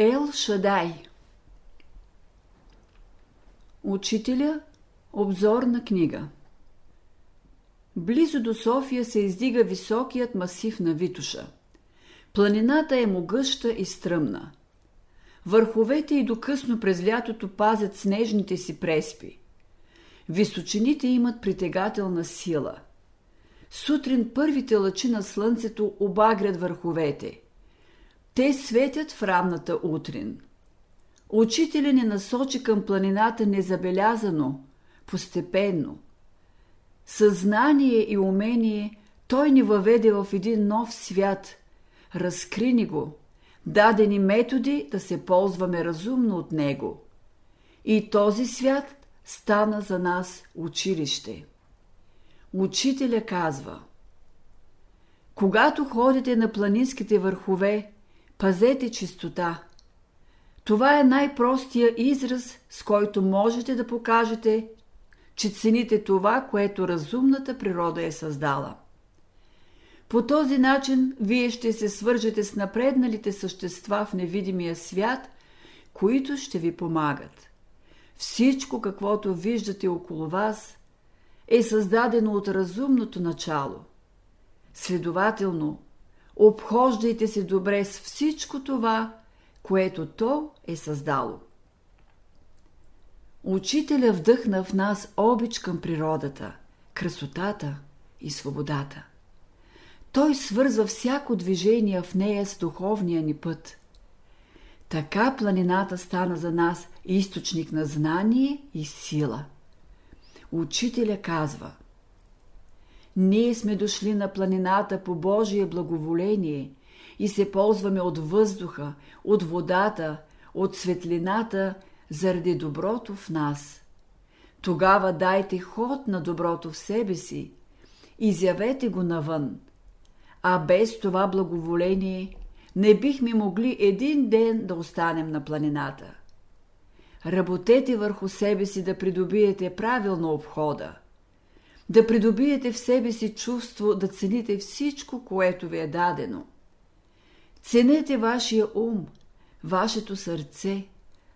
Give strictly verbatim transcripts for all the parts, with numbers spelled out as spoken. Ел Шадай. Учителя. Обзорна книга. Близо до София се издига високият масив на Витоша. Планината е могъща и стръмна. Върховете й докъсно през лятото пазят снежните си преспи. Височините имат притегателна сила. Сутрин първите лъчи на слънцето обагрят върховете. Те светят в ранната утрин. Учителя ни насочи към планината незабелязано, постепенно. Съзнание и умение той ни въведе в един нов свят. Разкри ни го. Даде ни методи да се ползваме разумно от него. И този свят стана за нас училище. Учителя казва: когато ходите на планинските върхове, пазете чистота. Това е най-простия израз, с който можете да покажете, че цените това, което разумната природа е създала. По този начин вие ще се свържете с напредналите същества в невидимия свят, които ще ви помагат. Всичко, каквото виждате около вас, е създадено от разумното начало. Следователно, обхождайте се добре с всичко това, което то е създало. Учителя вдъхна в нас обич към природата, красотата и свободата. Той свързва всяко движение в нея с духовния ни път. Така планината стана за нас източник на знание и сила. Учителя казва: ние сме дошли на планината по Божие благоволение и се ползваме от въздуха, от водата, от светлината заради доброто в нас. Тогава дайте ход на доброто в себе си, изявете го навън. А без това благоволение не бихме могли един ден да останем на планината. Работете върху себе си да придобиете правилна обхода, да придобиете в себе си чувство да цените всичко, което ви е дадено. Ценете вашия ум, вашето сърце,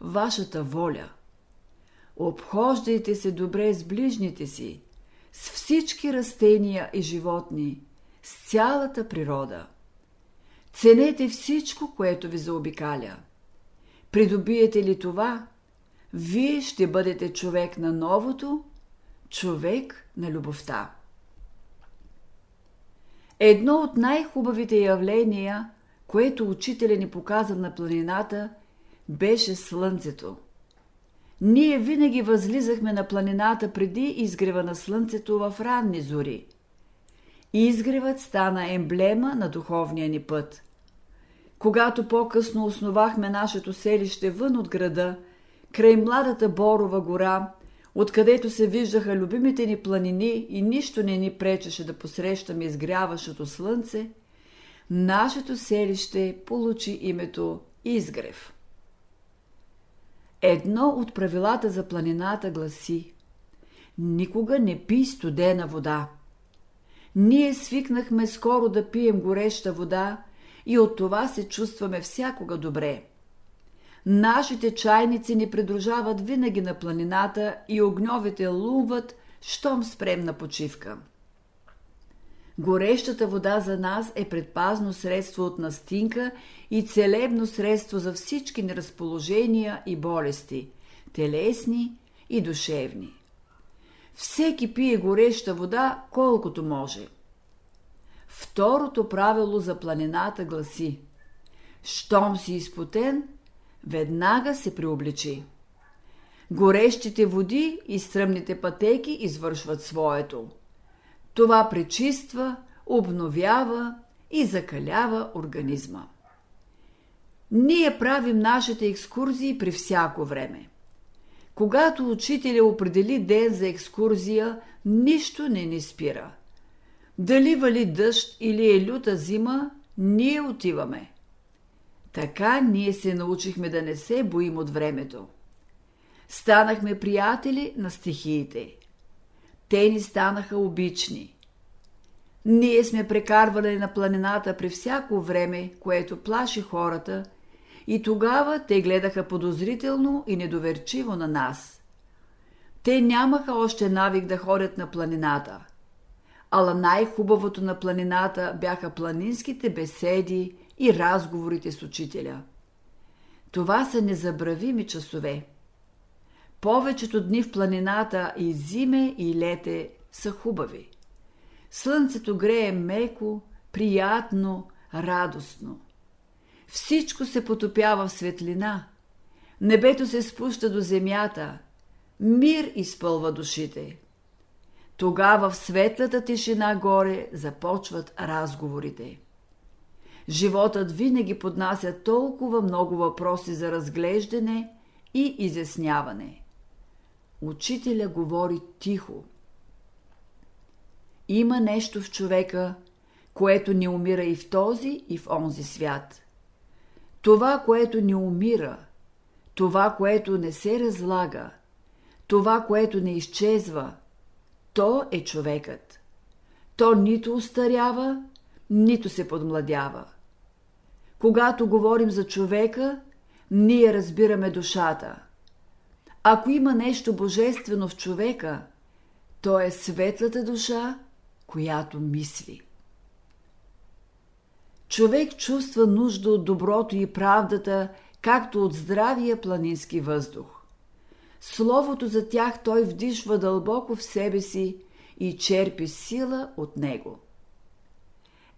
вашата воля. Обхождайте се добре с ближните си, с всички растения и животни, с цялата природа. Ценете всичко, което ви заобикаля. Придобиете ли това, вие ще бъдете човек на новото, човек на любовта. Едно от най-хубавите явления, което учителя ни показа на планината, беше слънцето. Ние винаги възлизахме на планината преди изгрева на слънцето в ранни зори. Изгревът стана емблема на духовния ни път. Когато по-късно основахме нашето селище вън от града, край младата Борова гора, откъдето се виждаха любимите ни планини и нищо не ни пречеше да посрещаме изгряващото слънце, нашето селище получи името Изгрев. Едно от правилата за планината гласи: никога не пий студена вода. Ние свикнахме скоро да пием гореща вода и от това се чувстваме всякога добре. Нашите чайници ни придружават винаги на планината и огньовете луват, щом спрем на почивка. Горещата вода за нас е предпазно средство от настинка и целебно средство за всички неразположения и болести – телесни и душевни. Всеки пие гореща вода колкото може. Второто правило за планината гласи: щом си изпотен, веднага се преобличи. Горещите води и стръмните пътеки извършват своето. Това пречиства, обновява и закалява организма. Ние правим нашите екскурзии при всяко време. Когато учителя определи ден за екскурзия, нищо не ни спира. Дали вали дъжд или е люта зима, ние отиваме. Така ние се научихме да не се боим от времето. Станахме приятели на стихиите. Те ни станаха обични. Ние сме прекарвали на планината при всяко време, което плаши хората, И тогава те гледаха подозрително и недоверчиво на нас. Те нямаха още навик да ходят на планината. Ала най-хубавото на планината бяха планинските беседи и разговорите с учителя. Това са незабравими часове. Повечето дни в планината и зиме, и лете са хубави. Слънцето грее меко, приятно, радостно. Всичко се потопява в светлина. Небето се спуща до земята. Мир изпълва душите. Тогава в светлата тишина горе започват разговорите. Животът винаги поднася толкова много въпроси за разглеждане и изясняване. Учителя говори тихо. Има нещо в човека, което не умира и в този, и в онзи свят. Това, което не умира, това, което не се разлага, това, което не изчезва, то е човекът. То нито устарява, нито се подмладява. Когато говорим за човека, ние разбираме душата. Ако има нещо божествено в човека, то е светлата душа, която мисли. Човек чувства нужда от доброто и правдата, както от здравия планински въздух. Словото за тях той вдишва дълбоко в себе си и черпи сила от него.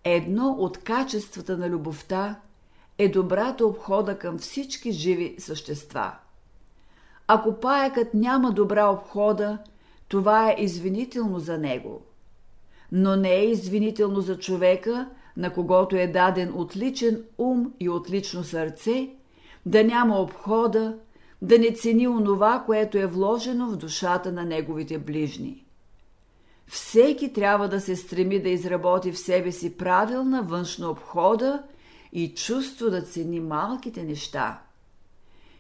Едно от качествата на любовта е добрата обхода към всички живи същества. Ако паякът няма добра обхода, това е извинително за него. Но не е извинително за човека, на когото е даден отличен ум и отлично сърце, да няма обхода, да не цени онова, което е вложено в душата на неговите ближни. Всеки трябва да се стреми да изработи в себе си правилна външна обхода и чувство да цени малките неща.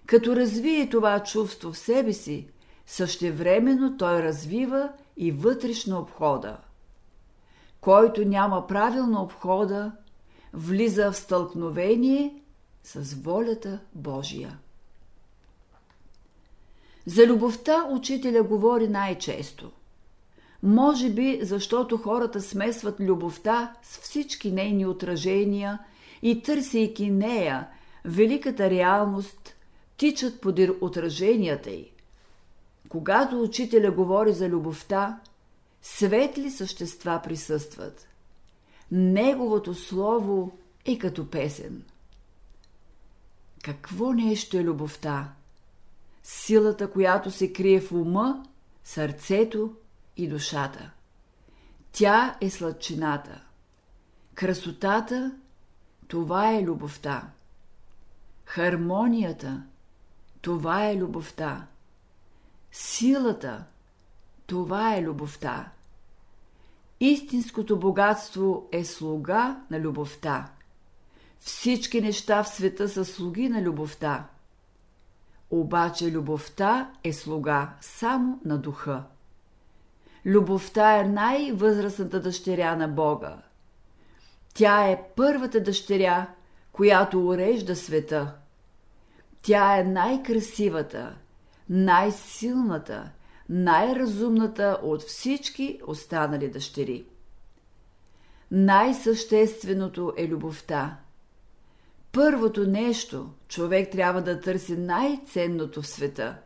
Като развие това чувство в себе си, същевременно той развива и вътрешна обхода. Който няма правилна обхода, влиза в стълкновение с волята Божия. За любовта учителя говори най-често. Може би, защото хората смесват любовта с всички нейни отражения и, търсейки нея, великата реалност, тичат подир отраженията й. Когато учителя говори за любовта, светли същества присъстват. Неговото слово е като песен. Какво нещо е любовта? Силата, която се крие в ума, сърцето и душата. Тя е сладчината. Красотата – това е любовта. Хармонията – това е любовта. Силата – това е любовта. Истинското богатство е слуга на любовта. Всички неща в света са слуги на любовта. Обаче любовта е слуга само на духа. Любовта е най-възрастната дъщеря на Бога. Тя е първата дъщеря, която урежда света. Тя е най-красивата, най-силната, най-разумната от всички останали дъщери. Най-същественото е любовта. Първото нещо човек трябва да търси най-ценното в света.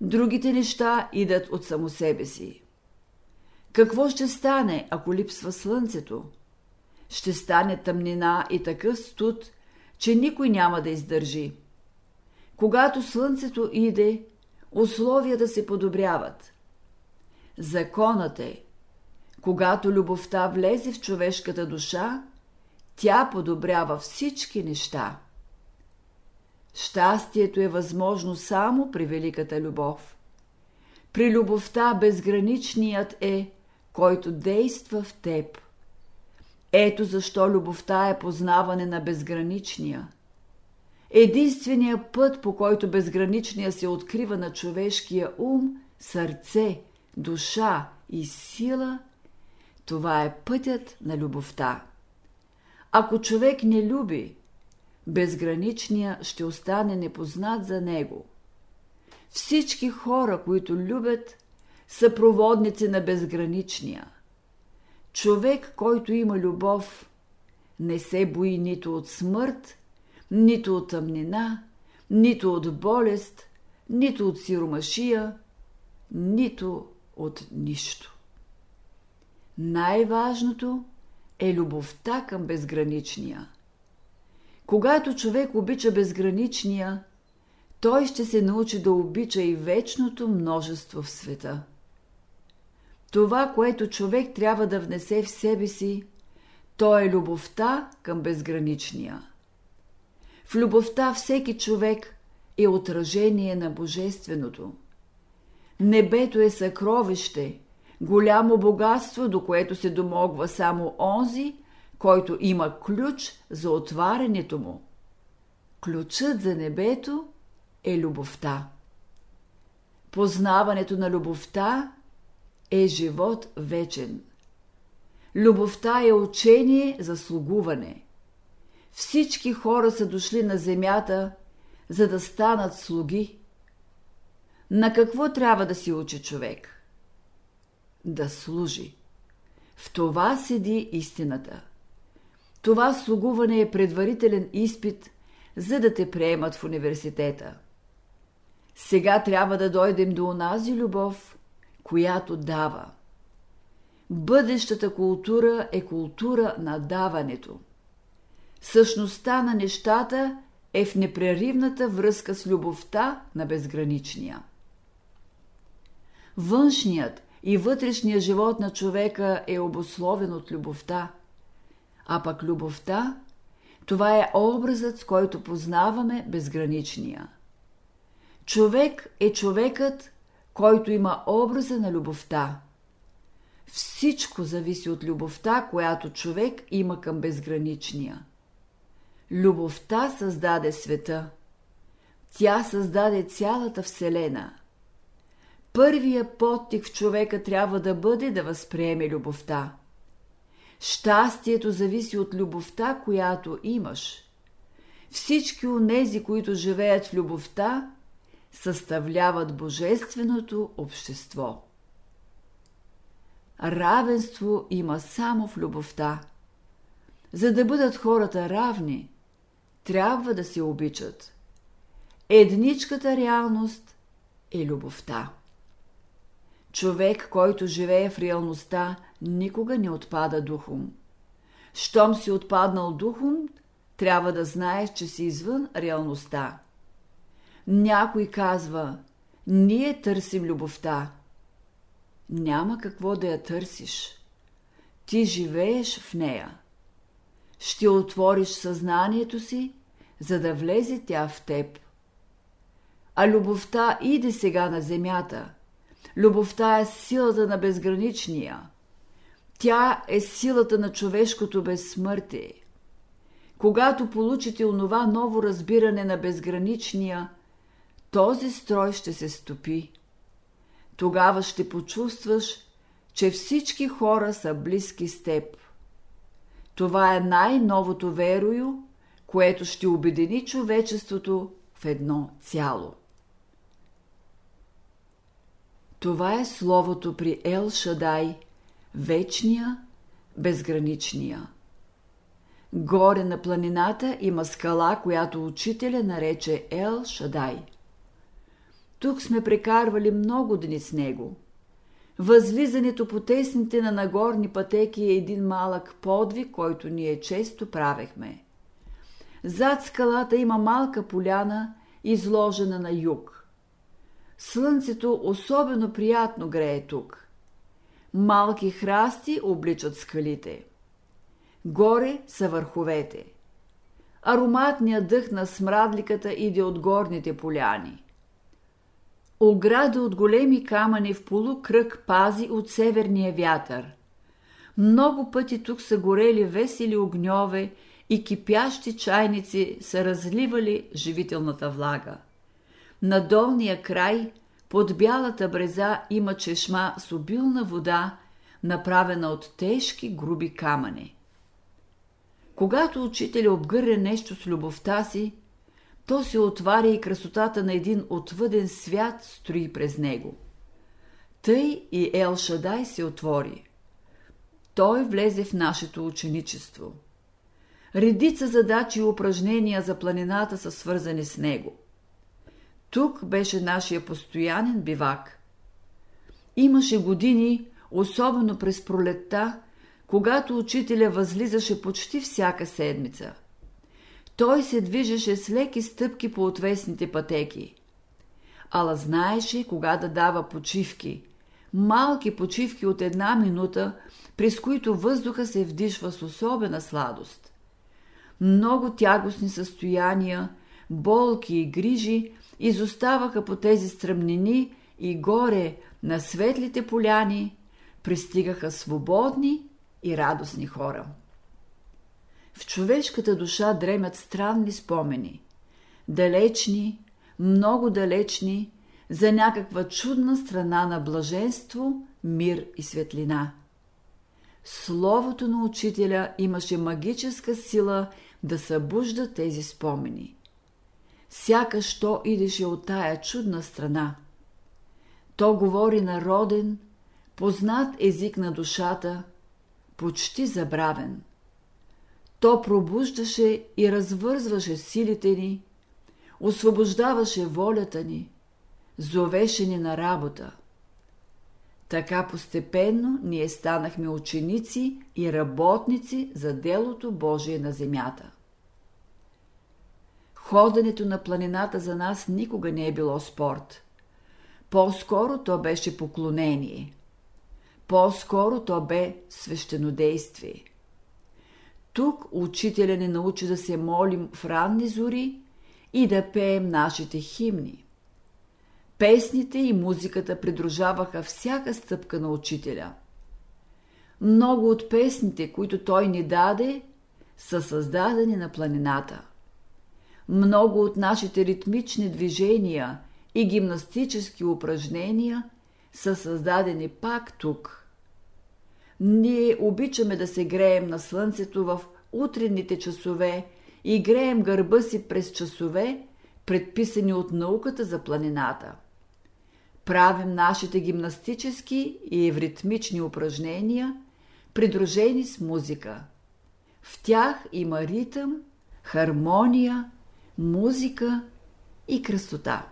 Другите неща идат от само себе си. Какво ще стане, ако липсва слънцето? Ще стане тъмнина и такъв студ, че никой няма да издържи. Когато слънцето иде, условията се подобряват. Законът е, когато любовта влезе в човешката душа, тя подобрява всички неща. Щастието е възможно само при великата любов. При любовта безграничният е, който действа в теб. Ето защо любовта е познаване на безграничния. Единственият път, по който безграничният се открива на човешкия ум, сърце, душа и сила, това е пътят на любовта. Ако човек не люби, безграничния ще остане непознат за него. Всички хора, които любят, са проводници на безграничния. Човек, който има любов, не се бои нито от смърт, нито от тъмнина, нито от болест, нито от сиромашия, нито от нищо. Най-важното е любовта към безграничния. Когато човек обича безграничния, той ще се научи да обича и вечното множество в света. Това, което човек трябва да внесе в себе си, то е любовта към безграничния. В любовта всеки човек е отражение на Божественото. Небето е съкровище, голямо богатство, до което се домогва само онзи, който има ключ за отварянето му. Ключът за небето е любовта. Познаването на любовта е живот вечен. Любовта е учение за слугуване. Всички хора са дошли на земята, за да станат слуги. На какво трябва да се учи човек? Да служи. В това седи истината. Това слугуване е предварителен изпит, за да те приемат в университета. Сега трябва да дойдем до онази любов, която дава. Бъдещата култура е култура на даването. Същността на нещата е в непреривната връзка с любовта на безграничния. Външният и вътрешният живот на човека е обусловен от любовта, а пък любовта – това е образът, с който познаваме безграничния. Човек е човекът, който има образа на любовта. Всичко зависи от любовта, която човек има към безграничния. Любовта създаде света. Тя създаде цялата Вселена. Първия подтик в човека трябва да бъде да възприеме любовта. Щастието зависи от любовта, която имаш. Всички онези, които живеят в любовта, съставляват божественото общество. Равенство има само в любовта. За да бъдат хората равни, трябва да се обичат. Едничката реалност е любовта. Човек, който живее в реалността, никога не отпада духом. Щом си отпаднал духом, трябва да знаеш, че си извън реалността. Някой казва: ние търсим любовта. Няма какво да я търсиш. Ти живееш в нея. Ще отвориш съзнанието си, за да влезе тя в теб. А любовта иде сега на земята. Любовта е силата на безграничния. Тя е силата на човешкото безсмъртие. Когато получите онова ново разбиране на безграничния, този строй ще се стопи. Тогава ще почувстваш, че всички хора са близки с теб. Това е най-новото верую, което ще обедини човечеството в едно цяло. Това е словото при Ел Шадай, вечния, безграничния. Горе на планината има скала, която учителя нарече Ел Шадай. Тук сме прекарвали много дни с него. Възлизането по тесните на нагорни пътеки е един малък подвиг, който ние често правехме. Зад скалата има малка поляна, изложена на юг. Слънцето особено приятно грее тук. Малки храсти обличат скалите. Горе са върховете. Ароматният дъх на смрадликата иде от горните поляни. Ограда от големи камъни в полукръг пази от северния вятър. Много пъти тук са горели весели огньове и кипящи чайници са разливали живителната влага. На долния край, под бялата бреза, има чешма с обилна вода, направена от тежки груби камъни. Когато учителя обгърне нещо с любовта си, то се отваря и красотата на един отвъден свят строи през него. Тъй и Ел Шадай се отвори. Той влезе в нашето ученичество. Редица задачи и упражнения за планината са свързани с него. Тук беше нашия постоянен бивак. Имаше години, особено през пролетта, когато учителя възлизаше почти всяка седмица. Той се движеше с леки стъпки по отвесните пътеки. Ала знаеше кога да дава почивки. Малки почивки от една минута, през които въздуха се вдишва с особена сладост. Много тягостни състояния, болки и грижи изоставаха по тези стръмнини и горе на светлите поляни пристигаха свободни и радостни хора. В човешката душа дремят странни спомени. Далечни, много далечни, за някаква чудна страна на блаженство, мир и светлина. Словото на учителя имаше магическа сила да събужда тези спомени. Сякаш то идеше от тая чудна страна. То говори народен, познат език на душата, почти забравен. То пробуждаше и развързваше силите ни, освобождаваше волята ни, зовеше ни на работа. Така постепенно ние станахме ученици и работници за делото Божие на земята. Ходенето на планината за нас никога не е било спорт. По-скоро то беше поклонение. По-скоро то бе свещенодействие. Тук учителя ни научи да се молим в ранни зори и да пеем нашите химни. Песните и музиката придружаваха всяка стъпка на учителя. Много от песните, които той ни даде, са създадени на планината. Много от нашите ритмични движения и гимнастически упражнения са създадени пак тук. Ние обичаме да се греем на слънцето в утренните часове и греем гърба си през часове, предписани от науката за планината. Правим нашите гимнастически и евритмични упражнения, придружени с музика. В тях има ритъм, хармония, музика и красота.